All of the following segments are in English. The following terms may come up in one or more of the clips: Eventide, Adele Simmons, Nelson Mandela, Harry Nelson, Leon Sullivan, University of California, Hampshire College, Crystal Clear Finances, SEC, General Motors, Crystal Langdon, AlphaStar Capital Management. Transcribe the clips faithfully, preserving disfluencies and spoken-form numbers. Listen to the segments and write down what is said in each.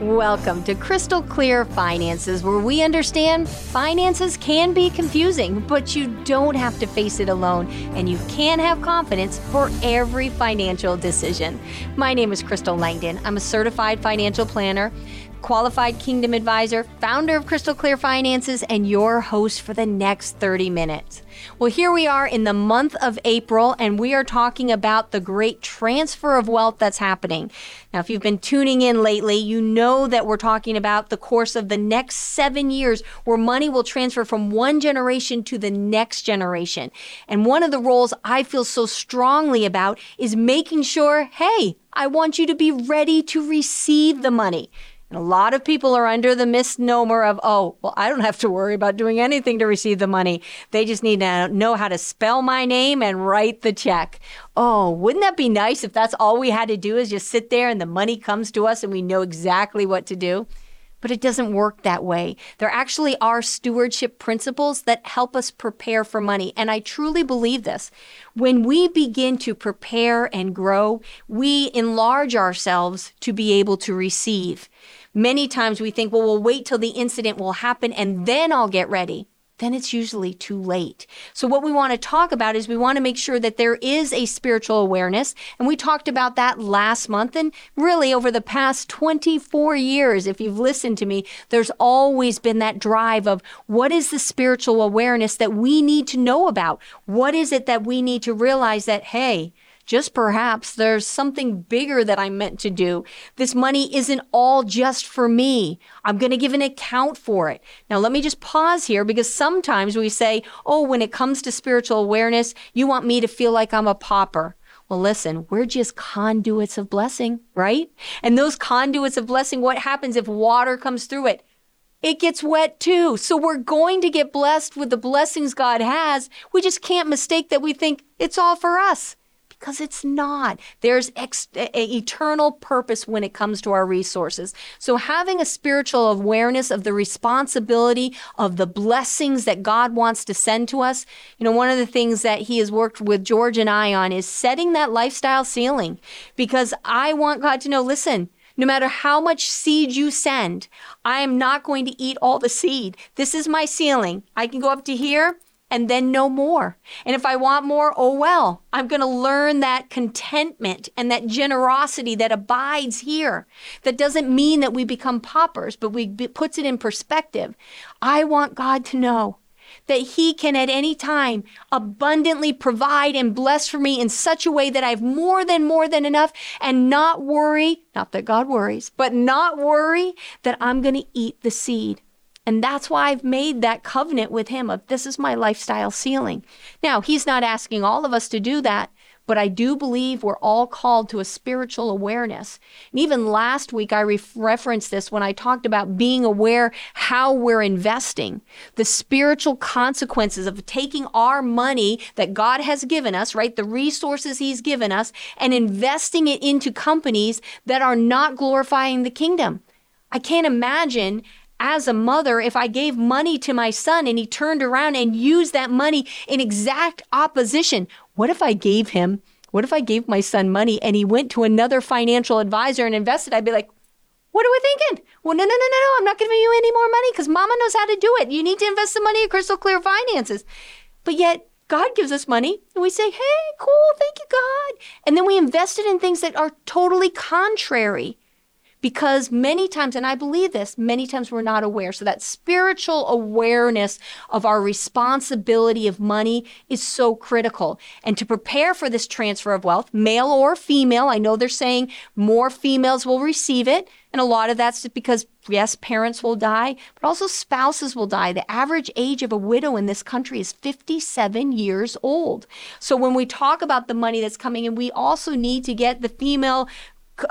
Welcome to Crystal Clear Finances, where we understand finances can be confusing, but you don't have to face it alone, and you can have confidence for every financial decision. My name is Crystal Langdon. I'm a certified financial planner, qualified Kingdom advisor, founder of Crystal Clear Finances, and your host for the next thirty minutes. Well, here we are in the month of April, and we are talking about the great transfer of wealth that's happening. Now, if you've been tuning in lately, you know that we're talking about the course of the next seven years where money will transfer from one generation to the next generation. And one of the roles I feel so strongly about is making sure, hey, I want you to be ready to receive the money. And a lot of people are under the misnomer of, oh, well, I don't have to worry about doing anything to receive the money. They just need to know how to spell my name and write the check. Oh, wouldn't that be nice if that's all we had to do is just sit there and the money comes to us and we know exactly what to do? But it doesn't work that way. There actually are stewardship principles that help us prepare for money. And I truly believe this. When we begin to prepare and grow, we enlarge ourselves to be able to receive. Many times we think, well, we'll wait till the incident will happen and then I'll get ready. Then it's usually too late. So what we want to talk about is we want to make sure that there is a spiritual awareness. And we talked about that last month. And really over the past twenty-four years, if you've listened to me, there's always been that drive of what is the spiritual awareness that we need to know about? What is it that we need to realize that, hey, just perhaps there's something bigger that I'm meant to do. This money isn't all just for me. I'm going to give an account for it. Now, let me just pause here because sometimes we say, oh, when it comes to spiritual awareness, you want me to feel like I'm a pauper. Well, listen, we're just conduits of blessing, right? And those conduits of blessing, what happens if water comes through it? It gets wet too. So we're going to get blessed with the blessings God has. We just can't mistake that we think it's all for us. Because it's not. There's ex- eternal purpose when it comes to our resources. So having a spiritual awareness of the responsibility of the blessings that God wants to send to us, you know, one of the things that he has worked with George and I on is setting that lifestyle ceiling. Because I want God to know, listen, no matter how much seed you send, I am not going to eat all the seed. This is my ceiling. I can go up to here. And then no more. And if I want more, oh well, I'm going to learn that contentment and that generosity that abides here. That doesn't mean that we become paupers, but we it puts it in perspective. I want God to know that he can at any time abundantly provide and bless for me in such a way that I have more than more than enough and not worry, not that God worries, but not worry that I'm going to eat the seed. And that's why I've made that covenant with him of this is my lifestyle ceiling. Now, he's not asking all of us to do that, but I do believe we're all called to a spiritual awareness. And even last week, I re- referenced this when I talked about being aware how we're investing, the spiritual consequences of taking our money that God has given us, right? The resources he's given us and investing it into companies that are not glorifying the kingdom. I can't imagine as a mother, if I gave money to my son and he turned around and used that money in exact opposition, what if I gave him, what if I gave my son money and he went to another financial advisor and invested? I'd be like, what are we thinking? Well, no, no, no, no, no. I'm not giving you any more money because mama knows how to do it. You need to invest the money in Crystal Clear Finances. But yet God gives us money and we say, hey, cool, thank you, God. And then we invest it in things that are totally contrary. Because many times, and I believe this, many times we're not aware. So that spiritual awareness of our responsibility of money is so critical. And to prepare for this transfer of wealth, male or female, I know they're saying more females will receive it. And a lot of that's because, yes, parents will die, but also spouses will die. The average age of a widow in this country is fifty-seven years old. So when we talk about the money that's coming in, we also need to get the female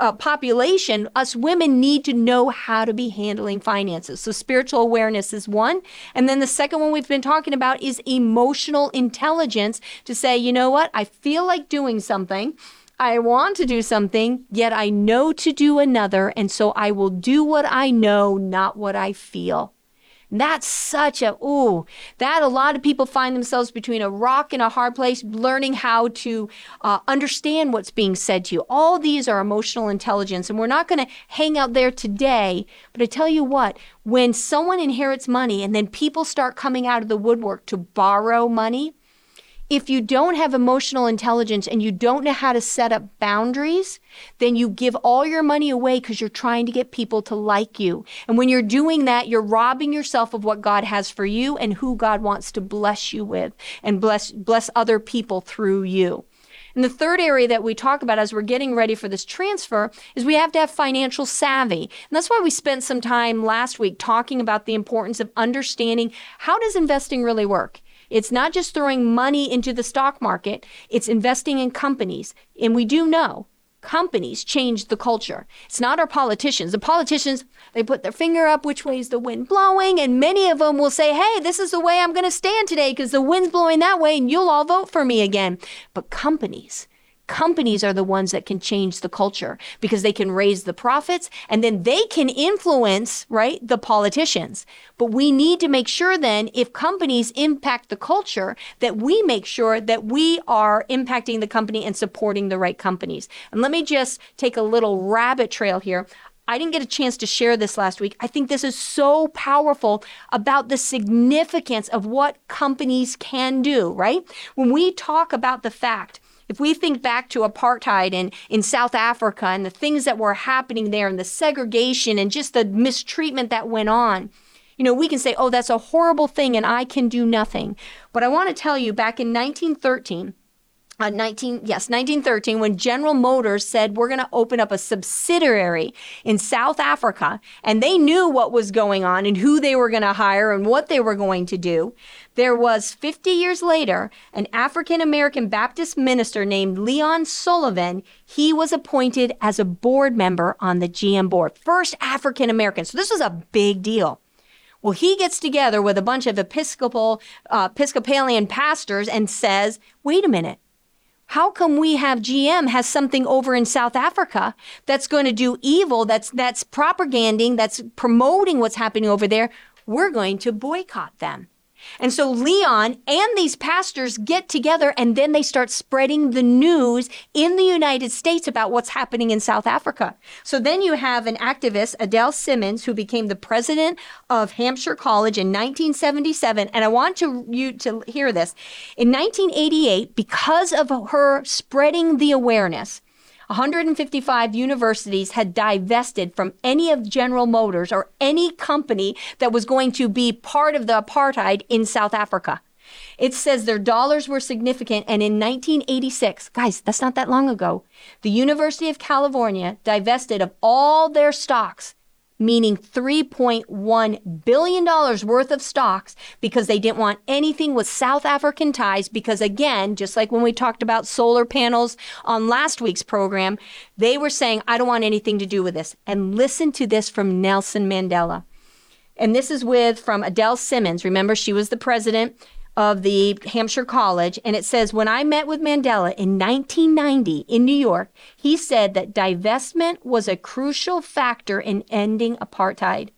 Uh, population, us women need to know how to be handling finances. So spiritual awareness is one. And then the second one we've been talking about is emotional intelligence to say, you know what? I feel like doing something. I want to do something, yet I know to do another. And so I will do what I know, not what I feel. That's such a, ooh, that a lot of people find themselves between a rock and a hard place, learning how to uh, understand what's being said to you. All these are emotional intelligence, and we're not going to hang out there today, but I tell you what, when someone inherits money and then people start coming out of the woodwork to borrow money, if you don't have emotional intelligence and you don't know how to set up boundaries, then you give all your money away because you're trying to get people to like you. And when you're doing that, you're robbing yourself of what God has for you and who God wants to bless you with and bless bless other people through you. And the third area that we talk about as we're getting ready for this transfer is we have to have financial savvy. And that's why we spent some time last week talking about the importance of understanding how does investing really work. It's not just throwing money into the stock market, it's investing in companies. And we do know companies change the culture. It's not our politicians. The politicians, they put their finger up, which way is the wind blowing? And many of them will say, hey, this is the way I'm going to stand today because the wind's blowing that way and you'll all vote for me again. But companies, companies are the ones that can change the culture because they can raise the profits and then they can influence, right, the politicians. But we need to make sure then if companies impact the culture that we make sure that we are impacting the company and supporting the right companies. And let me just take a little rabbit trail here. I didn't get a chance to share this last week. I think this is so powerful about the significance of what companies can do, right? When we talk about the fact, if we think back to apartheid in, in South Africa and the things that were happening there and the segregation and just the mistreatment that went on, you know, we can say, oh, that's a horrible thing and I can do nothing. But I want to tell you back in nineteen thirteen, Uh, nineteen, yes, nineteen thirteen, when General Motors said, we're going to open up a subsidiary in South Africa, and they knew what was going on and who they were going to hire and what they were going to do. There was fifty years later, an African-American Baptist minister named Leon Sullivan. He was appointed as a board member on the G M board, first African-American. So this was a big deal. Well, he gets together with a bunch of Episcopal, uh, Episcopalian pastors and says, wait a minute. How come we have G M has something over in South Africa that's going to do evil, that's that's propaganding, that's promoting what's happening over there? We're going to boycott them. And so Leon and these pastors get together and then they start spreading the news in the United States about what's happening in South Africa. So then you have an activist, Adele Simmons, who became the president of Hampshire College in nineteen seventy-seven. And I want to, you to hear this. In nineteen eighty-eight, because of her spreading the awareness, one hundred fifty-five universities had divested from any of General Motors or any company that was going to be part of the apartheid in South Africa. It says their dollars were significant, and in nineteen eighty-six, guys, that's not that long ago, the University of California divested of all their stocks, meaning three point one billion dollars worth of stocks because they didn't want anything with South African ties because, again, just like when we talked about solar panels on last week's program, they were saying, I don't want anything to do with this. And listen to this from Nelson Mandela. And this is with from Adele Simmons. Remember, she was the president of the Hampshire College. And it says, when I met with Mandela in nineteen ninety in New York, he said that divestment was a crucial factor in ending apartheid.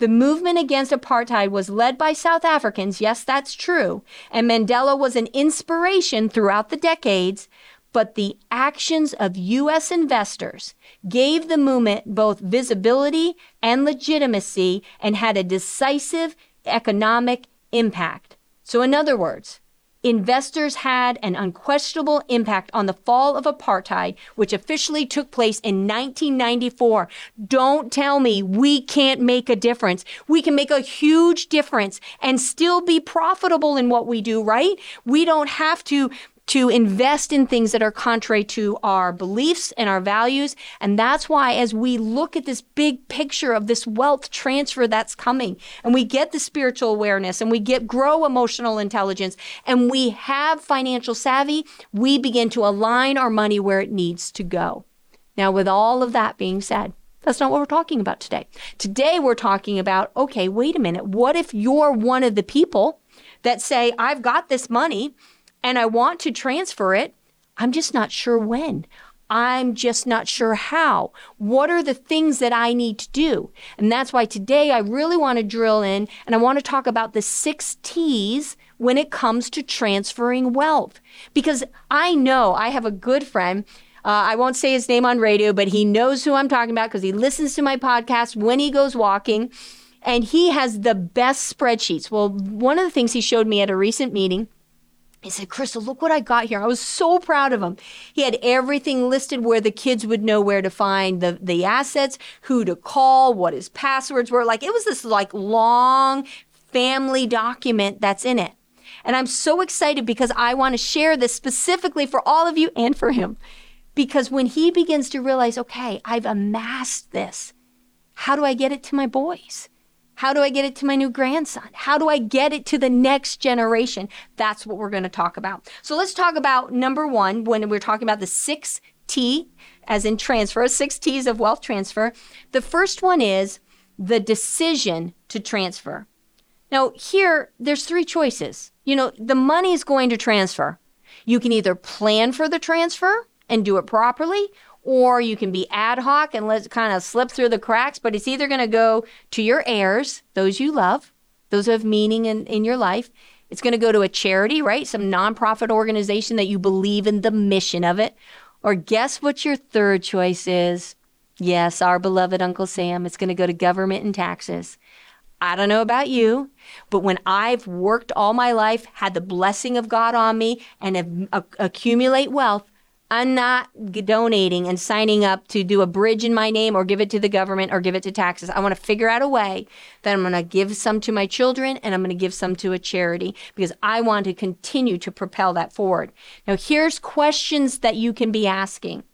The movement against apartheid was led by South Africans. Yes, that's true. And Mandela was an inspiration throughout the decades. But the actions of U S investors gave the movement both visibility and legitimacy and had a decisive economic impact. So in other words, investors had an unquestionable impact on the fall of apartheid, which officially took place in nineteen ninety-four. Don't tell me we can't make a difference. We can make a huge difference and still be profitable in what we do, right? We don't have to, to invest in things that are contrary to our beliefs and our values. And that's why as we look at this big picture of this wealth transfer that's coming, and we get the spiritual awareness and we get grow emotional intelligence and we have financial savvy, we begin to align our money where it needs to go. Now, with all of that being said, that's not what we're talking about today. Today, we're talking about, okay, wait a minute. What if you're one of the people that say, I've got this money, and I want to transfer it, I'm just not sure when. I'm just not sure how. What are the things that I need to do? And that's why today I really want to drill in and I want to talk about the six T's when it comes to transferring wealth. Because I know I have a good friend, uh, I won't say his name on radio, but he knows who I'm talking about because he listens to my podcast when he goes walking, and he has the best spreadsheets. Well, one of the things he showed me at a recent meeting, he said, Crystal, look what I got here. I was so proud of him. He had everything listed where the kids would know where to find the, the assets, who to call, what his passwords were. Like, it was this like long family document that's in it. And I'm so excited because I want to share this specifically for all of you and for him. Because when he begins to realize, okay, I've amassed this, how do I get it to my boys? How do I get it to my new grandson? How do I get it to the next generation? That's what we're going to talk about. So let's talk about number one, when we're talking about the six T, as in transfer, six T's of wealth transfer. The first one is the decision to transfer. Now here, there's three choices. You know, the money is going to transfer. You can either plan for the transfer and do it properly, or you can be ad hoc and let it kind of slip through the cracks, but it's either going to go to your heirs, those you love, those who have meaning in, in your life. It's going to go to a charity, right? Some nonprofit organization that you believe in the mission of it. Or guess what your third choice is? Yes, our beloved Uncle Sam. It's going to go to government and taxes. I don't know about you, but when I've worked all my life, had the blessing of God on me, and have, uh, accumulate wealth, I'm not donating and signing up to do a bridge in my name or give it to the government or give it to taxes. I want to figure out a way that I'm going to give some to my children and I'm going to give some to a charity because I want to continue to propel that forward. Now, here's questions that you can be asking.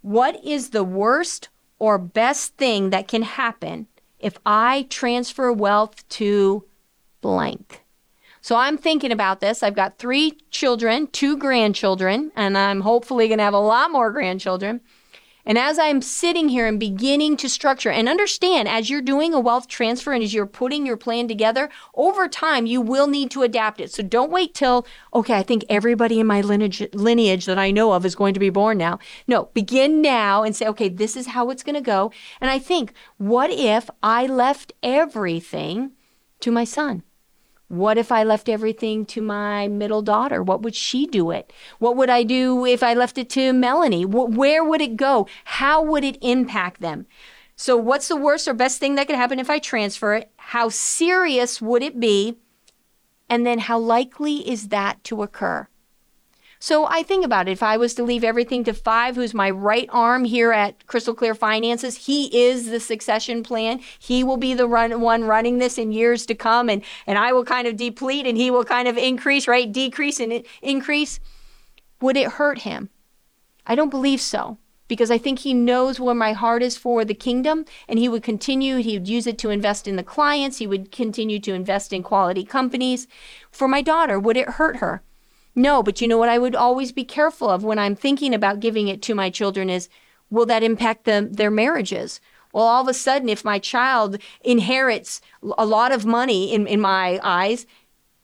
What is the worst or best thing that can happen if I transfer wealth to blank? So I'm thinking about this. I've got three children, two grandchildren, and I'm hopefully going to have a lot more grandchildren. And as I'm sitting here and beginning to structure and understand, as you're doing a wealth transfer and as you're putting your plan together, over time, you will need to adapt it. So don't wait till, okay, I think everybody in my lineage, lineage that I know of is going to be born now. No, begin now and say, okay, this is how it's going to go. And I think, what if I left everything to my son? What if I left everything to my middle daughter? What would she do it? What would I do if I left it to Melanie? Where would it go? How would it impact them? So what's the worst or best thing that could happen if I transfer it? How serious would it be? And then how likely is that to occur? So I think about it. If I was to leave everything to Five, who's my right arm here at Crystal Clear Finances, he is the succession plan. He will be the run, one running this in years to come, and, and I will kind of deplete, and he will kind of increase, right? Decrease and increase. Would it hurt him? I don't believe so, because I think he knows where my heart is for the kingdom, and he would continue. He would use it to invest in the clients. He would continue to invest in quality companies. For my daughter, would it hurt her? No, but you know what I would always be careful of when I'm thinking about giving it to my children is, will that impact them, their marriages? Well, all of a sudden, if my child inherits a lot of money in, in my eyes,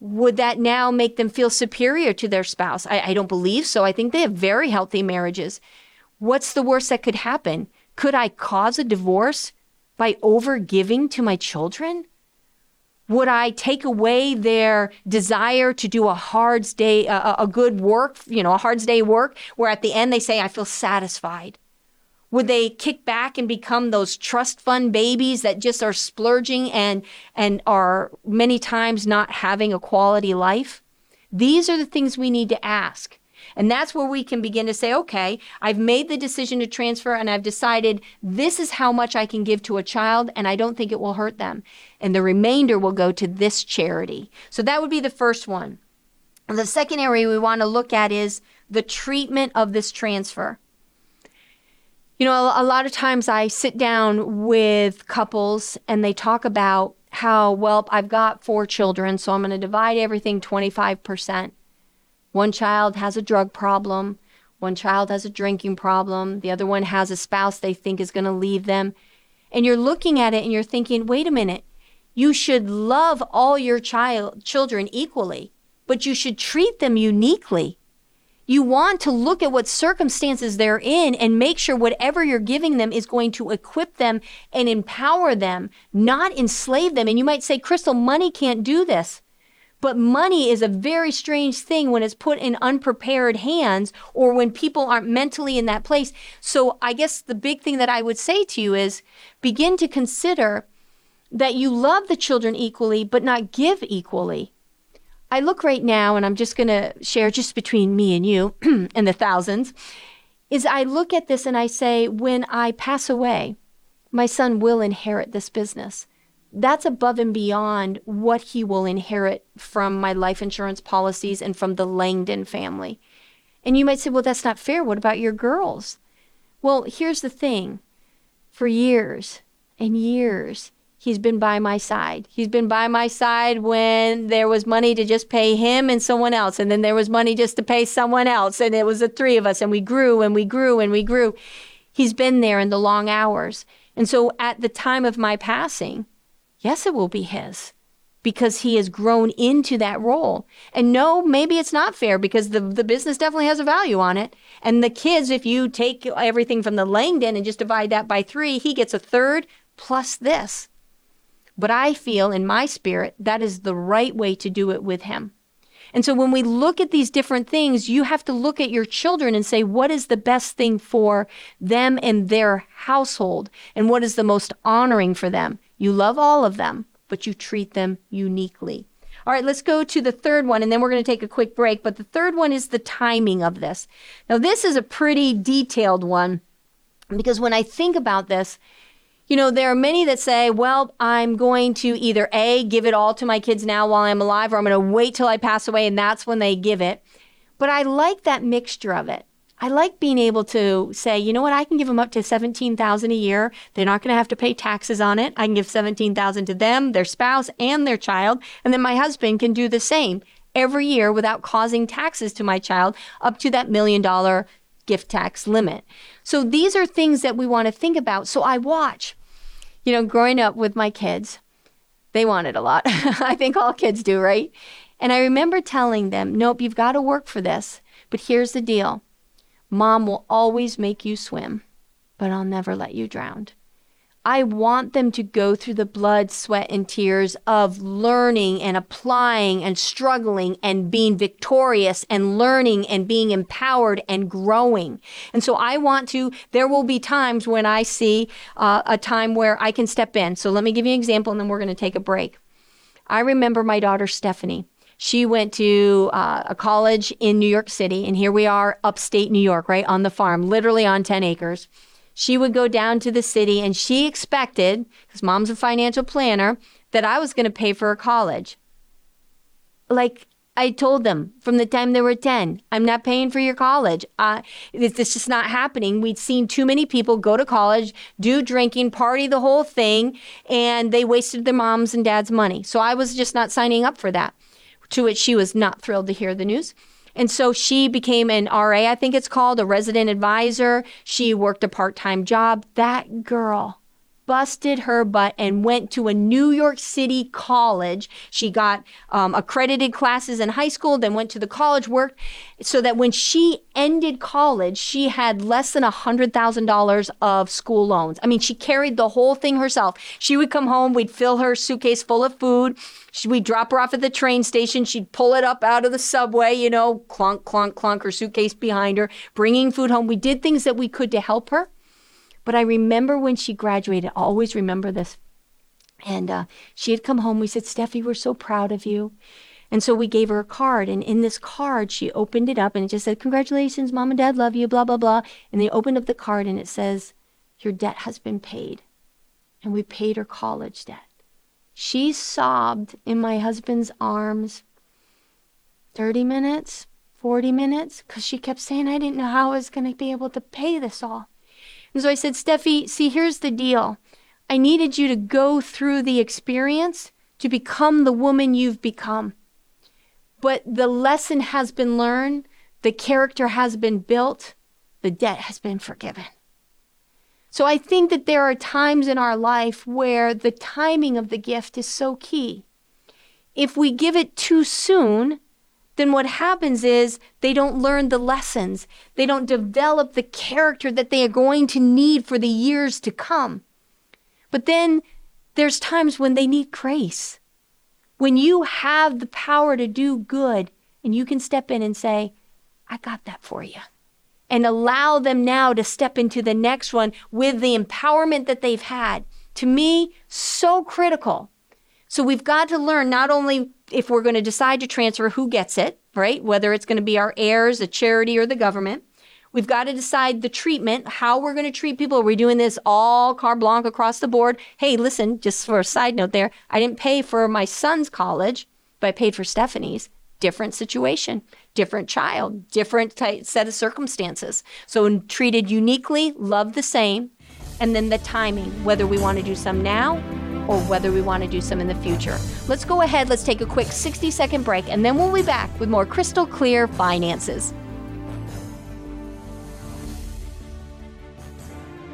would that now make them feel superior to their spouse? I, I don't believe so. I think they have very healthy marriages. What's the worst that could happen? Could I cause a divorce by overgiving to my children? Would I take away their desire to do a hard day, a, a good work, you know, a hard day work, where at the end they say, I feel satisfied? Would they kick back and become those trust fund babies that just are splurging and, and are many times not having a quality life? These are the things we need to ask. And that's where we can begin to say, okay, I've made the decision to transfer and I've decided this is how much I can give to a child and I don't think it will hurt them. And the remainder will go to this charity. So that would be the first one. And the second area we want to look at is the treatment of this transfer. You know, a lot of times I sit down with couples and they talk about how, well, I've got four children, so I'm going to divide everything twenty-five percent. One child has a drug problem, one child has a drinking problem, the other one has a spouse they think is going to leave them. And you're looking at it and you're thinking, wait a minute, you should love all your child children equally, but you should treat them uniquely. You want to look at what circumstances they're in and make sure whatever you're giving them is going to equip them and empower them, not enslave them. And you might say, Crystal, money can't do this. But money is a very strange thing when it's put in unprepared hands or when people aren't mentally in that place. So I guess the big thing that I would say to you is begin to consider that you love the children equally, but not give equally. I look right now, and I'm just going to share just between me and you and the thousands, is I look at this and I say, when I pass away, my son will inherit this business. That's above and beyond what he will inherit from my life insurance policies and from the Langdon family. And you might say, well, that's not fair. What about your girls? Well, here's the thing. For years and years, he's been by my side. He's been by my side when there was money to just pay him and someone else. And then there was money just to pay someone else. And it was the three of us. And we grew and we grew and we grew. He's been there in the long hours. And so at the time of my passing, yes, it will be his because he has grown into that role. And no, maybe it's not fair because the, the business definitely has a value on it. And the kids, if you take everything from the Langdon and just divide that by three, he gets a third plus this. But I feel in my spirit, that is the right way to do it with him. And so when we look at these different things, you have to look at your children and say, what is the best thing for them and their household? And what is the most honoring for them? You love all of them, but you treat them uniquely. All right, let's go to the third one, and then we're going to take a quick break. But the third one is the timing of this. Now, this is a pretty detailed one, because when I think about this, you know, there are many that say, well, I'm going to either A, give it all to my kids now while I'm alive, or I'm going to wait till I pass away, and that's when they give it. But I like that mixture of it. I like being able to say, you know what, I can give them up to seventeen thousand dollars a year. They're not going to have to pay taxes on it. I can give seventeen thousand dollars to them, their spouse, and their child. And then my husband can do the same every year without causing taxes to my child up to that million dollar gift tax limit. So these are things that we want to think about. So I watch, you know, growing up with my kids, they wanted a lot. I think all kids do, right? And I remember telling them, nope, you've got to work for this. But here's the deal. Mom will always make you swim, but I'll never let you drown. I want them to go through the blood, sweat, and tears of learning and applying and struggling and being victorious and learning and being empowered and growing. And so I want to, there will be times when I see uh, a time where I can step in. So let me give you an example, and then we're going to take a break. I remember my daughter, Stephanie. She went to uh, a college in New York City, and here we are, upstate New York, right, on the farm, literally on ten acres. She would go down to the city, and she expected, because Mom's a financial planner, that I was going to pay for her college. Like I told them from the time they were ten, I'm not paying for your college. Uh, it's, it's just not happening. We'd seen too many people go to college, do drinking, party the whole thing, and they wasted their mom's and dad's money. So I was just not signing up for that. To which she was not thrilled to hear the news. And so she became an R A, I think it's called, a resident advisor. She worked a part-time job. That girl busted her butt and went to a New York City college. She got um, accredited classes in high school, then went to the college, worked, so that when she ended college, she had less than one hundred thousand dollars of school loans. I mean, she carried the whole thing herself. She would come home, we'd fill her suitcase full of food. We'd drop her off at the train station. She'd pull it up out of the subway, you know, clunk, clunk, clunk, her suitcase behind her, bringing food home. We did things that we could to help her. But I remember when she graduated, I'll always remember this. And uh, she had come home. We said, Steffi, we're so proud of you. And so we gave her a card. And in this card, she opened it up and it just said, congratulations, Mom and Dad love you, blah, blah, blah. And they opened up the card and it says, your debt has been paid. And we paid her college debt. She sobbed in my husband's arms thirty minutes, forty minutes, because she kept saying, I didn't know how I was going to be able to pay this all. And so I said, Steffi, see, here's the deal. I needed you to go through the experience to become the woman you've become. But the lesson has been learned, the character has been built, the debt has been forgiven. So I think that there are times in our life where the timing of the gift is so key. If we give it too soon, then what happens is they don't learn the lessons. They don't develop the character that they are going to need for the years to come. But then there's times when they need grace. When you have the power to do good and you can step in and say, I got that for you. And allow them now to step into the next one with the empowerment that they've had. To me, so critical. So we've got to learn not only if we're going to decide to transfer, who gets it, right? Whether it's going to be our heirs, a charity, or the government. We've got to decide the treatment, how we're going to treat people. Are we doing this all carte blanche across the board? Hey, listen, just for a side note there, I didn't pay for my son's college, but I paid for Stephanie's. Different situation, different child, different type, set of circumstances. So treated uniquely, loved the same. And then the timing, whether we want to do some now or whether we want to do some in the future. Let's go ahead, let's take a quick sixty second break, and then we'll be back with more Crystal Clear Finances.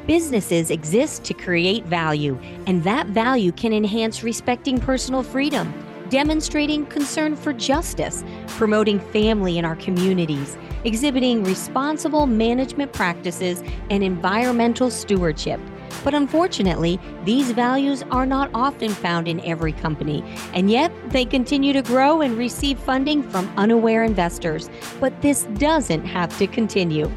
Businesses exist to create value, and that value can enhance respecting personal freedom, demonstrating concern for justice, promoting family in our communities, exhibiting responsible management practices, and environmental stewardship. But unfortunately, these values are not often found in every company, and yet they continue to grow and receive funding from unaware investors. But this doesn't have to continue.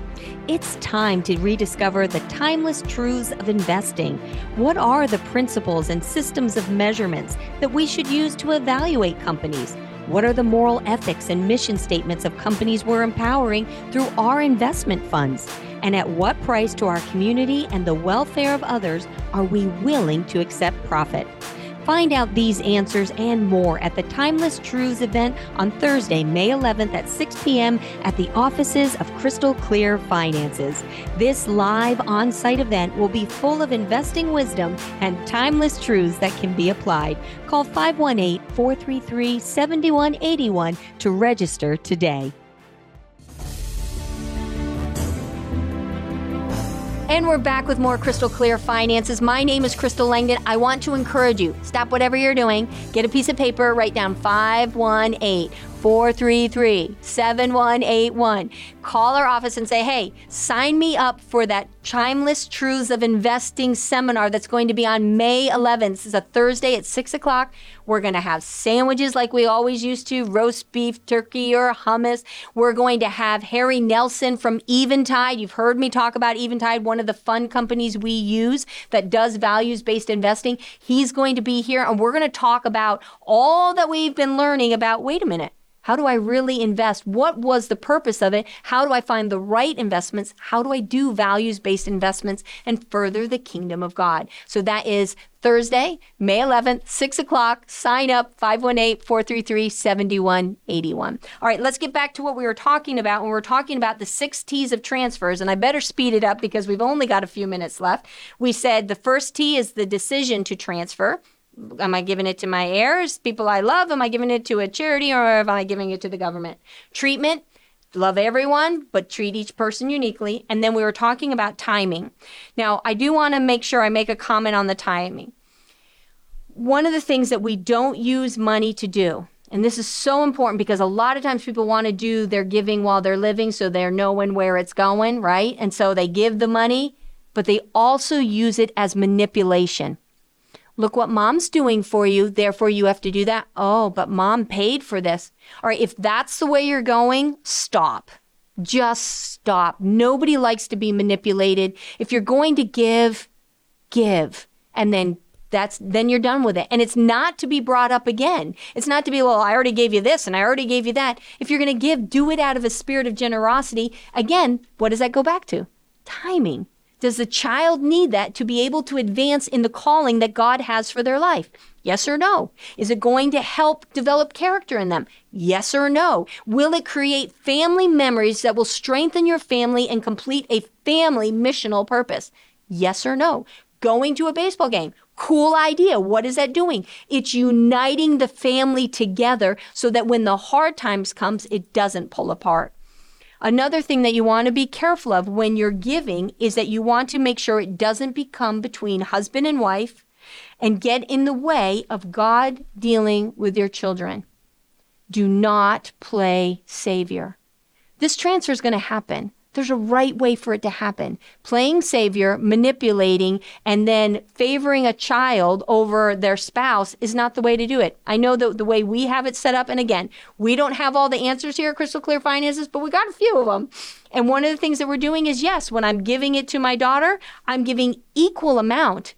It's time to rediscover the timeless truths of investing. What are the principles and systems of measurements that we should use to evaluate companies? What are the moral ethics and mission statements of companies we're empowering through our investment funds? And at what price to our community and the welfare of others are we willing to accept profit? Find out these answers and more at the Timeless Truths event on Thursday, May eleventh at six p.m. at the offices of Crystal Clear Finances. This live on-site event will be full of investing wisdom and timeless truths that can be applied. Call five one eight, four three three, seven one eight one to register today. And we're back with more Crystal Clear Finances. My name is Crystal Langdon. I want to encourage you, stop whatever you're doing, get a piece of paper, write down five one eight, four three three, seven one eight one. Call our office and say, hey, sign me up for that Timeless Truths of Investing seminar that's going to be on May eleventh. This is a Thursday at six o'clock. We're going to have sandwiches like we always used to, roast beef, turkey, or hummus. We're going to have Harry Nelson from Eventide. You've heard me talk about Eventide, one of the fund companies we use that does values-based investing. He's going to be here, and we're going to talk about all that we've been learning about, wait a minute, how do I really invest? What was the purpose of it? How do I find the right investments? How do I do values-based investments and further the kingdom of God? So that is Thursday, May eleventh, six o'clock. Sign up, five one eight, four three three, seven one eight one. All right, let's get back to what we were talking about when we were talking about the six T's of transfers. And I better speed it up because we've only got a few minutes left. We said the first T is the decision to transfer. Am I giving it to my heirs, people I love? Am I giving it to a charity, or am I giving it to the government? Treatment, love everyone, but treat each person uniquely. And then we were talking about timing. Now, I do want to make sure I make a comment on the timing. One of the things that we don't use money to do, and this is so important because a lot of times people want to do their giving while they're living so they're knowing where it's going, right? And so they give the money, but they also use it as manipulation. Look what mom's doing for you, therefore you have to do that. Oh, but mom paid for this. All right, if that's the way you're going, stop. Just stop. Nobody likes to be manipulated. If you're going to give, give. And then that's then you're done with it. And it's not to be brought up again. It's not to be, well, I already gave you this and I already gave you that. If you're going to give, do it out of a spirit of generosity. Again, what does that go back to? Timing. Does the child need that to be able to advance in the calling that God has for their life? Yes or no? Is it going to help develop character in them? Yes or no? Will it create family memories that will strengthen your family and complete a family missional purpose? Yes or no? Going to a baseball game. Cool idea. What is that doing? It's uniting the family together so that when the hard times comes, it doesn't pull apart. Another thing that you want to be careful of when you're giving is that you want to make sure it doesn't become between husband and wife and get in the way of God dealing with your children. Do not play savior. This transfer is going to happen. There's a right way for it to happen. Playing savior, manipulating, and then favoring a child over their spouse is not the way to do it. I know that the way we have it set up, and again, we don't have all the answers here at Crystal Clear Finances, but we got a few of them. And one of the things that we're doing is, yes, when I'm giving it to my daughter, I'm giving equal amount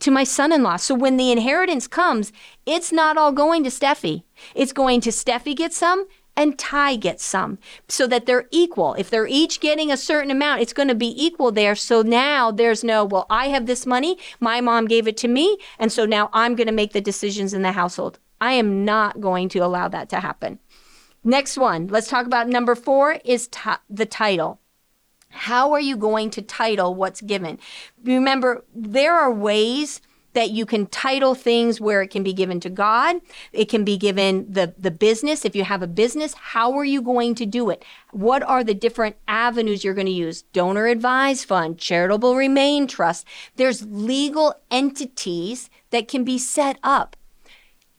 to my son-in-law. So when the inheritance comes, it's not all going to Steffi. It's going to Steffi gets some, and Ty gets some, so that they're equal. If they're each getting a certain amount, it's going to be equal there. So now there's no, well, I have this money, my mom gave it to me, and so now I'm going to make the decisions in the household. I am not going to allow that to happen. Next one, let's talk about number four is t- the title. How are you going to title what's given? Remember, there are ways that you can title things where it can be given to God. It can be given the, the business. If you have a business, how are you going to do it? What are the different avenues you're going to use? Donor advised fund, charitable remain trust. There's legal entities that can be set up.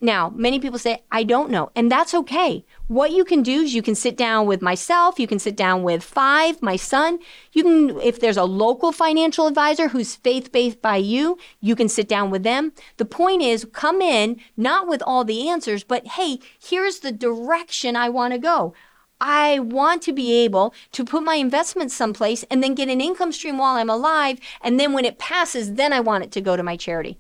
Now, many people say, I don't know, and that's okay. What you can do is you can sit down with myself, you can sit down with Five, my son. You can, if there's a local financial advisor who's faith-based by you, you can sit down with them. The point is, come in, not with all the answers, but hey, here's the direction I want to go. I want to be able to put my investments someplace and then get an income stream while I'm alive, and then when it passes, then I want it to go to my charity.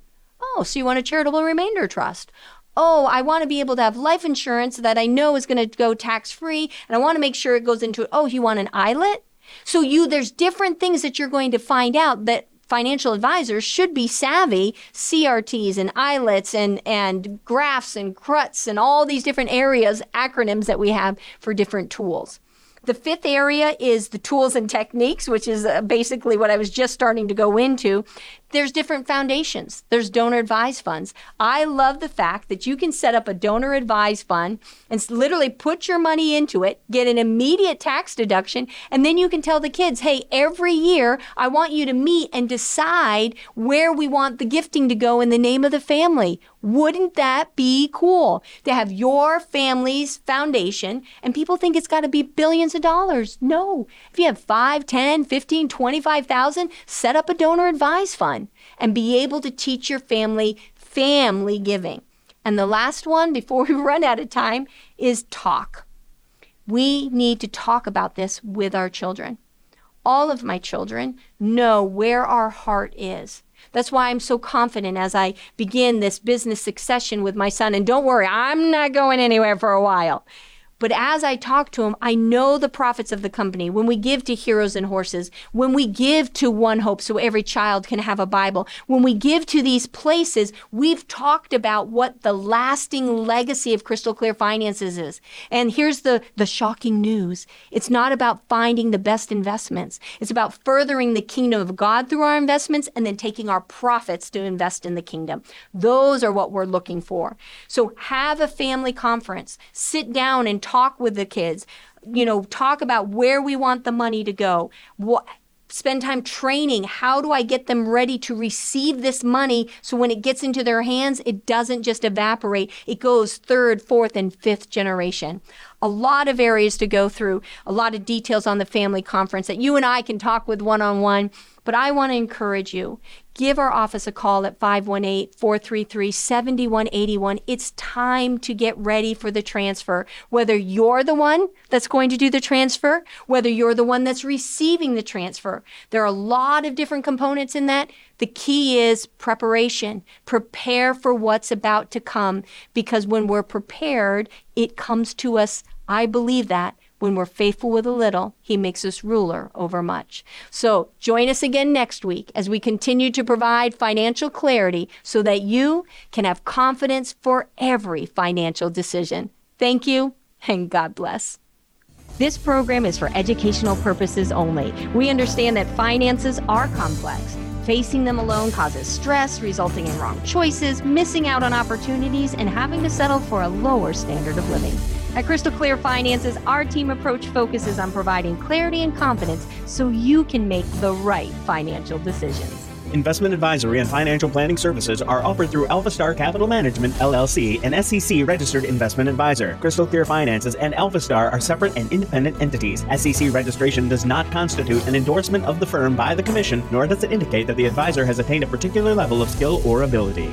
Oh, so you want a charitable remainder trust. Oh, I want to be able to have life insurance that I know is going to go tax-free, and I want to make sure it goes into, oh, you want an I L A? So you, there's different things that you're going to find out that financial advisors should be savvy, C R Ts and I L As and, and graphs and cruts and all these different areas, acronyms that we have for different tools. The fifth area is the tools and techniques, which is basically what I was just starting to go into. There's different foundations. There's donor advised funds. I love the fact that you can set up a donor advised fund and literally put your money into it, get an immediate tax deduction, and then you can tell the kids, hey, every year I want you to meet and decide where we want the gifting to go in the name of the family. Wouldn't that be cool to have your family's foundation? And people think it's got to be billions of dollars. No. If you have five, ten, fifteen, twenty-five thousand, set up a donor advised fund and be able to teach your family family giving. And the last one, before we run out of time, is talk. We need to talk about this with our children. All of my children know where our heart is. That's why I'm so confident as I begin this business succession with my son. And don't worry, I'm not going anywhere for a while. But as I talk to them, I know the profits of the company. When we give to Heroes and Horses, when we give to One Hope so every child can have a Bible, when we give to these places, we've talked about what the lasting legacy of Crystal Clear Finances is. And here's the, the shocking news. It's not about finding the best investments. It's about furthering the kingdom of God through our investments and then taking our profits to invest in the kingdom. Those are what we're looking for. So have a family conference. Sit down and talk with the kids, you know, talk about where we want the money to go. What, spend time training. How do I get them ready to receive this money so when it gets into their hands, it doesn't just evaporate. It goes third, fourth, and fifth generation. A lot of areas to go through, a lot of details on the family conference that you and I can talk with one-on-one. But I want to encourage you. Give our office a call at five one eight, four three three, seven one eight one. It's time to get ready for the transfer. Whether you're the one that's going to do the transfer, whether you're the one that's receiving the transfer, there are a lot of different components in that. The key is preparation. Prepare for what's about to come, because when we're prepared, it comes to us. I believe that. When we're faithful with a little, he makes us ruler over much. So join us again next week as we continue to provide financial clarity so that you can have confidence for every financial decision. Thank you, and God bless. This program is for educational purposes only. We understand that finances are complex. Facing them alone causes stress, resulting in wrong choices, missing out on opportunities, and having to settle for a lower standard of living. At Crystal Clear Finances, our team approach focuses on providing clarity and confidence so you can make the right financial decisions. Investment advisory and financial planning services are offered through AlphaStar Capital Management, L L C, an S E C-registered investment advisor. Crystal Clear Finances and AlphaStar are separate and independent entities. S E C registration does not constitute an endorsement of the firm by the Commission, nor does it indicate that the advisor has attained a particular level of skill or ability.